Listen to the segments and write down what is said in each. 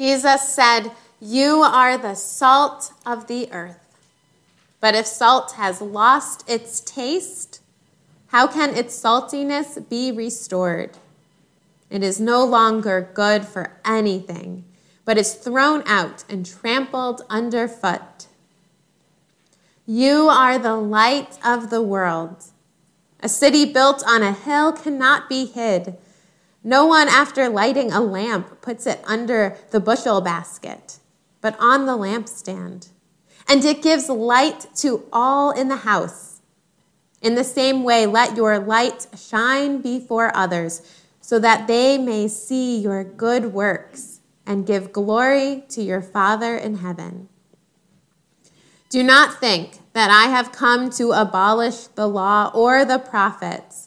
Jesus said, "You are the salt of the earth. But if salt has lost its taste, how can its saltiness be restored? It is no longer good for anything, but is thrown out and trampled underfoot. You are the light of the world. A city built on a hill cannot be hid. No one, after lighting a lamp, puts it under the bushel basket, but on the lampstand. And it gives light to all in the house. In the same way, let your light shine before others, so that they may see your good works and give glory to your Father in heaven. Do not think that I have come to abolish the law or the prophets.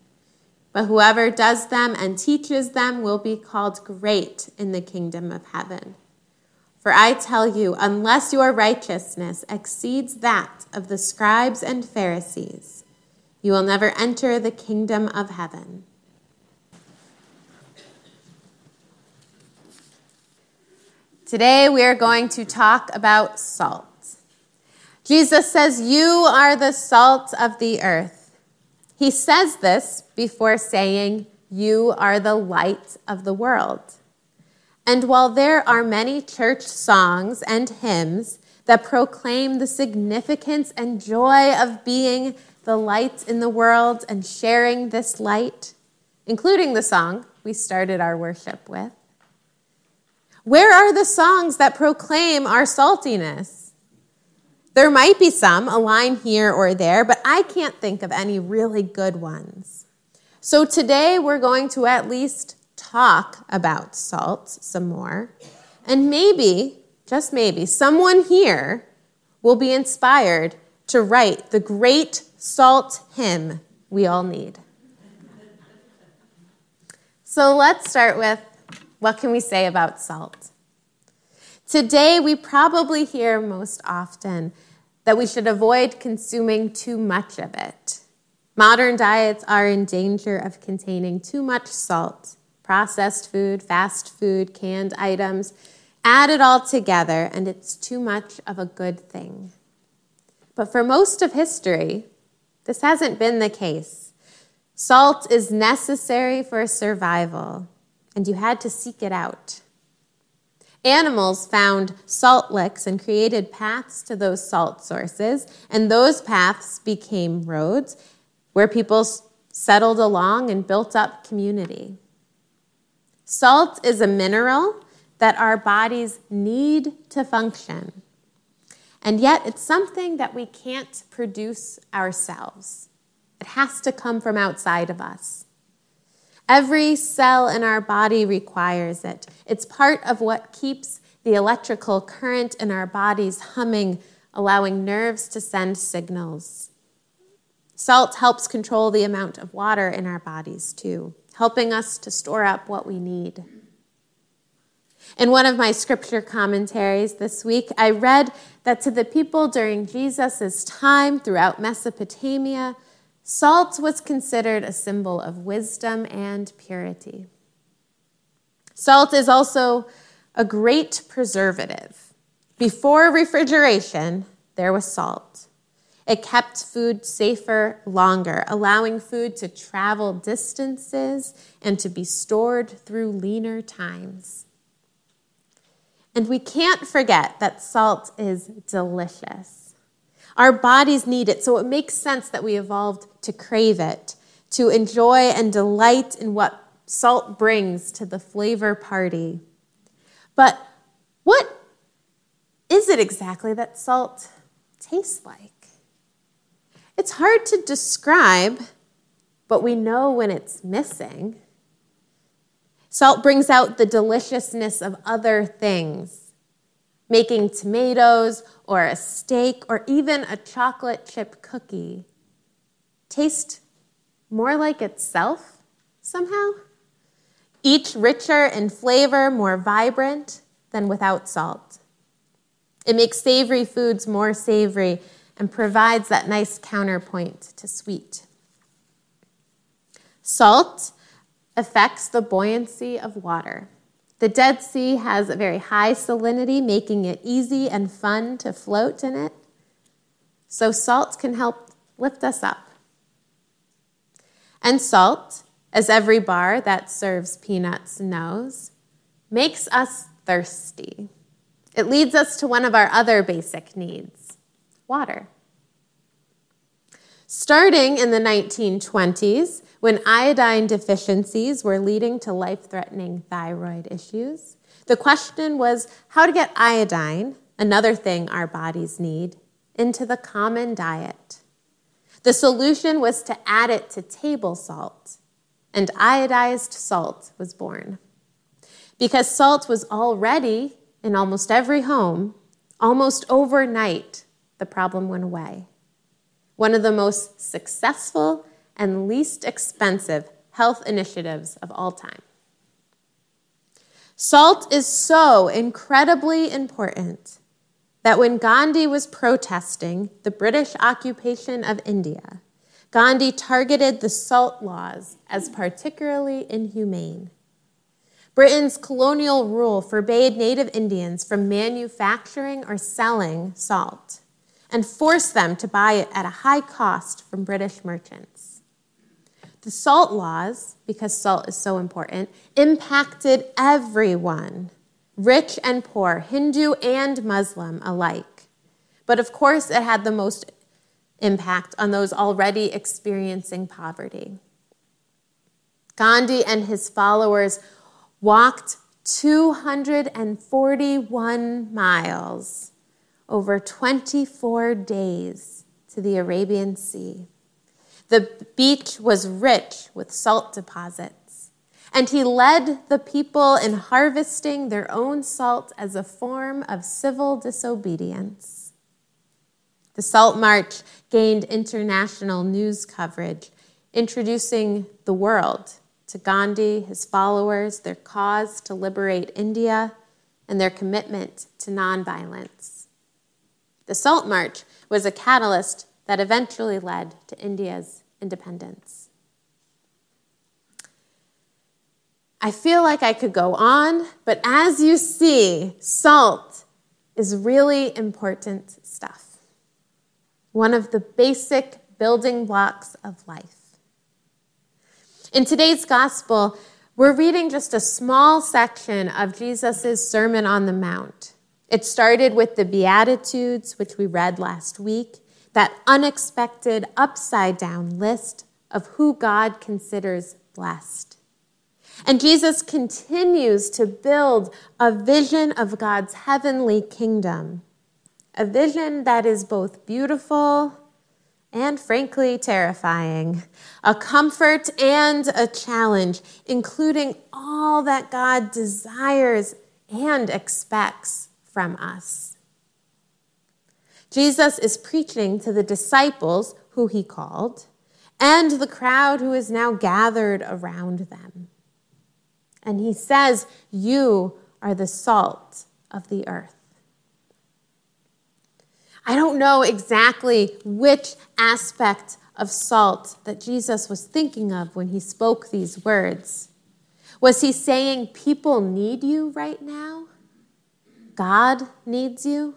But whoever does them and teaches them will be called great in the kingdom of heaven. For I tell you, unless your righteousness exceeds that of the scribes and Pharisees, you will never enter the kingdom of heaven." Today we are going to talk about salt. Jesus says, "You are the salt of the earth." He says this before saying, "You are the light of the world." And while there are many church songs and hymns that proclaim the significance and joy of being the light in the world and sharing this light, including the song we started our worship with, where are the songs that proclaim our saltiness? There might be some, a line here or there, but I can't think of any really good ones. So today we're going to at least talk about salt some more. And maybe, just maybe, someone here will be inspired to write the great salt hymn we all need. So let's start with, what can we say about salt? Today, we probably hear most often that we should avoid consuming too much of it. Modern diets are in danger of containing too much salt. Processed food, fast food, canned items, add it all together, and it's too much of a good thing. But for most of history, this hasn't been the case. Salt is necessary for survival, and you had to seek it out. Animals found salt licks and created paths to those salt sources, and those paths became roads where people settled along and built up community. Salt is a mineral that our bodies need to function, and yet it's something that we can't produce ourselves. It has to come from outside of us. Every cell in our body requires it. It's part of what keeps the electrical current in our bodies humming, allowing nerves to send signals. Salt helps control the amount of water in our bodies too, helping us to store up what we need. In one of my scripture commentaries this week, I read that to the people during Jesus' time throughout Mesopotamia, salt was considered a symbol of wisdom and purity. Salt is also a great preservative. Before refrigeration, there was salt. It kept food safer longer, allowing food to travel distances and to be stored through leaner times. And we can't forget that salt is delicious. Our bodies need it, so it makes sense that we evolved to crave it, to enjoy and delight in what salt brings to the flavor party. But what is it exactly that salt tastes like? It's hard to describe, but we know when it's missing. Salt brings out the deliciousness of other things. making tomatoes or a steak or even a chocolate chip cookie taste more like itself somehow, each richer in flavor, more vibrant than without salt. It makes savory foods more savory and provides that nice counterpoint to sweet. Salt affects the buoyancy of water. The Dead Sea has a very high salinity, making it easy and fun to float in it. So salt can help lift us up. And salt, as every bar that serves peanuts knows, makes us thirsty. It leads us to one of our other basic needs, water. Starting in the 1920s, when iodine deficiencies were leading to life-threatening thyroid issues, the question was how to get iodine, another thing our bodies need, into the common diet. The solution was to add it to table salt, and iodized salt was born. Because salt was already in almost every home, almost overnight, the problem went away. One of the most successful and least expensive health initiatives of all time. Salt is so incredibly important that when Gandhi was protesting the British occupation of India, Gandhi targeted the salt laws as particularly inhumane. Britain's colonial rule forbade Native Indians from manufacturing or selling salt, and forced them to buy it at a high cost from British merchants. The salt laws, because salt is so important, impacted everyone, rich and poor, Hindu and Muslim alike. But of course, it had the most impact on those already experiencing poverty. Gandhi and his followers walked 241 miles over 24 days to the Arabian Sea. The beach was rich with salt deposits, and he led the people in harvesting their own salt as a form of civil disobedience. The Salt March gained international news coverage, introducing the world to Gandhi, his followers, their cause to liberate India, and their commitment to nonviolence. The Salt March was a catalyst that eventually led to India's independence. I feel like I could go on, but as you see, salt is really important stuff. One of the basic building blocks of life. In today's gospel, we're reading just a small section of Jesus' Sermon on the Mount. It started with the Beatitudes, which we read last week, that unexpected, upside-down list of who God considers blessed. And Jesus continues to build a vision of God's heavenly kingdom, a vision that is both beautiful and, frankly, terrifying, a comfort and a challenge, including all that God desires and expects from us. Jesus is preaching to the disciples who he called and the crowd who is now gathered around them. And he says, "You are the salt of the earth." I don't know exactly which aspect of salt that Jesus was thinking of when he spoke these words. Was he saying people need you right now? God needs you.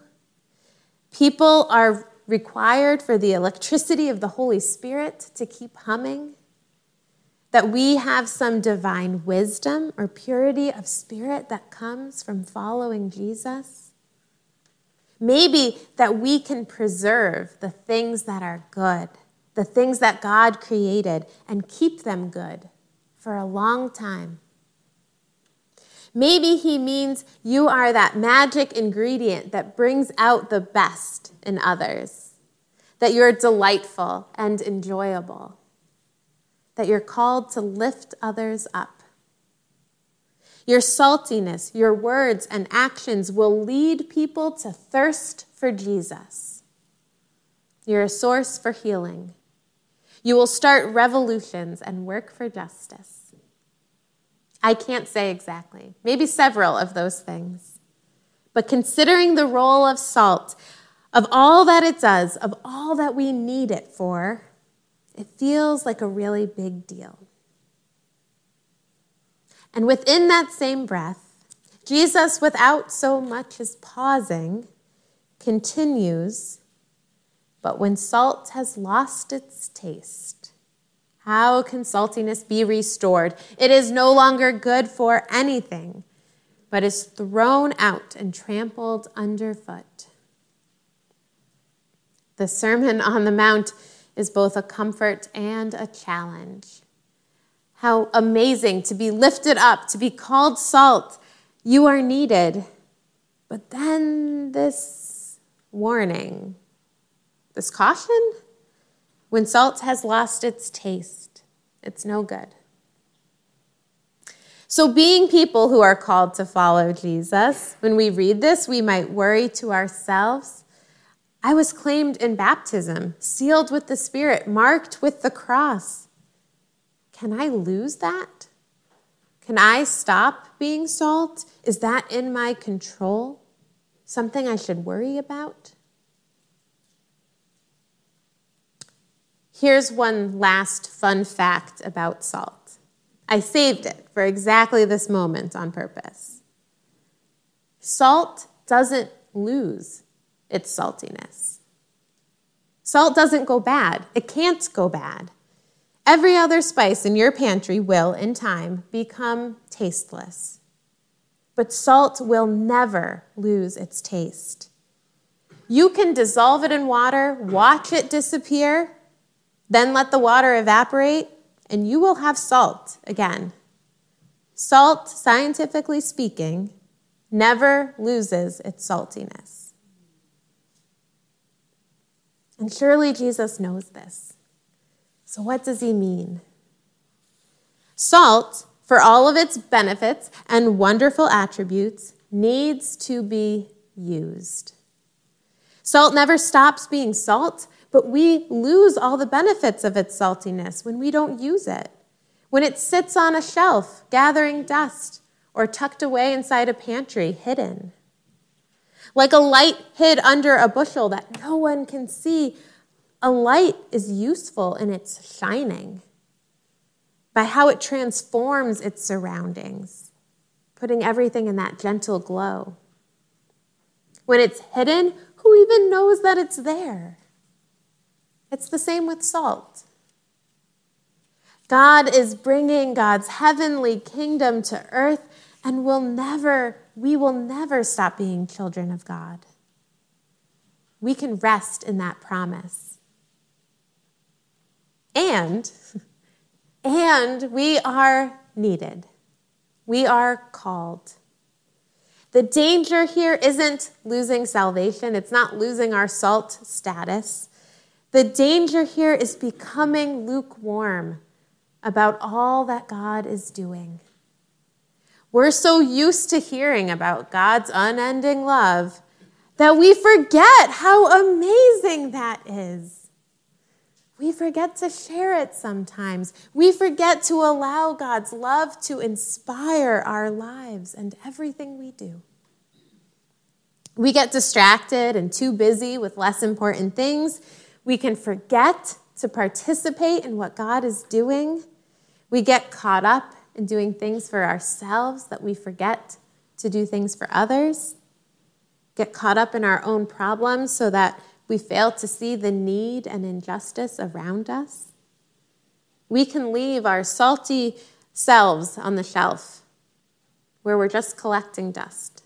People are required for the electricity of the Holy Spirit to keep humming. That we have some divine wisdom or purity of spirit that comes from following Jesus. Maybe that we can preserve the things that are good, the things that God created, and keep them good for a long time. Maybe he means you are that magic ingredient that brings out the best in others, that you're delightful and enjoyable, that you're called to lift others up. Your saltiness, your words and actions will lead people to thirst for Jesus. You're a source for healing. You will start revolutions and work for justice. I can't say exactly, maybe several of those things. But considering the role of salt, of all that it does, of all that we need it for, it feels like a really big deal. And within that same breath, Jesus, without so much as pausing, continues, but when salt has lost its taste, how can saltiness be restored? It is no longer good for anything, but is thrown out and trampled underfoot. The Sermon on the Mount is both a comfort and a challenge. How amazing to be lifted up, to be called salt. You are needed. But then this warning, this caution, when salt has lost its taste, it's no good. So being people who are called to follow Jesus, when we read this, we might worry to ourselves, I was claimed in baptism, sealed with the Spirit, marked with the cross. Can I lose that? Can I stop being salt? Is that in my control? Something I should worry about? Here's one last fun fact about salt. I saved it for exactly this moment on purpose. Salt doesn't lose its saltiness. Salt doesn't go bad. It can't go bad. Every other spice in your pantry will, in time, become tasteless. But salt will never lose its taste. You can dissolve it in water, watch it disappear, then let the water evaporate, and you will have salt again. Salt, scientifically speaking, never loses its saltiness. And surely Jesus knows this. So what does he mean? Salt, for all of its benefits and wonderful attributes, needs to be used. Salt never stops being salt, but we lose all the benefits of its saltiness when we don't use it. When it sits on a shelf, gathering dust, or tucked away inside a pantry, hidden. Like a light hid under a bushel that no one can see, a light is useful in its shining, by how it transforms its surroundings, putting everything in that gentle glow. When it's hidden, who even knows that it's there? It's the same with salt. God is bringing God's heavenly kingdom to earth, and we will never stop being children of God. We can rest in that promise. And we are needed. We are called. The danger here isn't losing salvation. It's not losing our salt status. The danger here is becoming lukewarm about all that God is doing. We're so used to hearing about God's unending love that we forget how amazing that is. We forget to share it sometimes. We forget to allow God's love to inspire our lives and everything we do. We get distracted and too busy with less important things. We can forget to participate in what God is doing. We get caught up in doing things for ourselves that we forget to do things for others. Get caught up in our own problems so that we fail to see the need and injustice around us. We can leave our salty selves on the shelf where we're just collecting dust.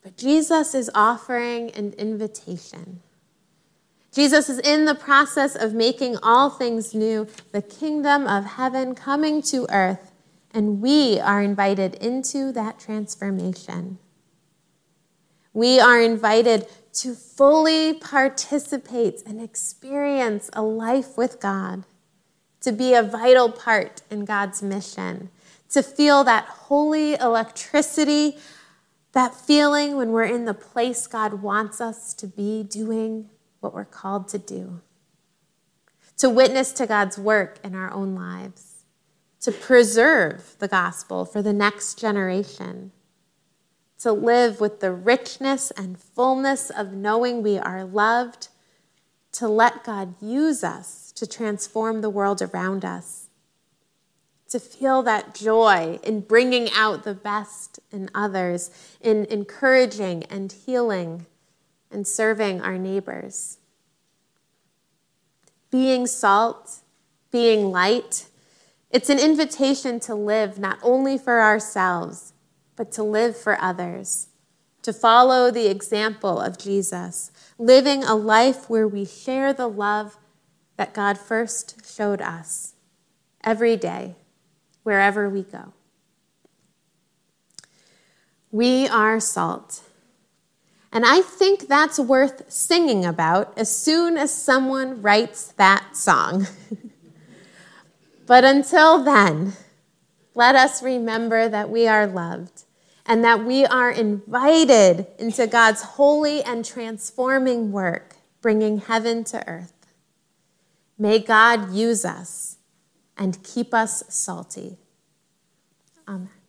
But Jesus is offering an invitation. Jesus is in the process of making all things new, the kingdom of heaven coming to earth, and we are invited into that transformation. We are invited to fully participate and experience a life with God, to be a vital part in God's mission, to feel that holy electricity, that feeling when we're in the place God wants us to be, doing what we're called to do, to witness to God's work in our own lives, to preserve the gospel for the next generation, to live with the richness and fullness of knowing we are loved, to let God use us to transform the world around us, to feel that joy in bringing out the best in others, in encouraging and healing and serving our neighbors. Being salt, being light, it's an invitation to live not only for ourselves, but to live for others, to follow the example of Jesus, living a life where we share the love that God first showed us every day, wherever we go. We are salt. And I think that's worth singing about as soon as someone writes that song. But until then, let us remember that we are loved and that we are invited into God's holy and transforming work, bringing heaven to earth. May God use us and keep us salty. Amen.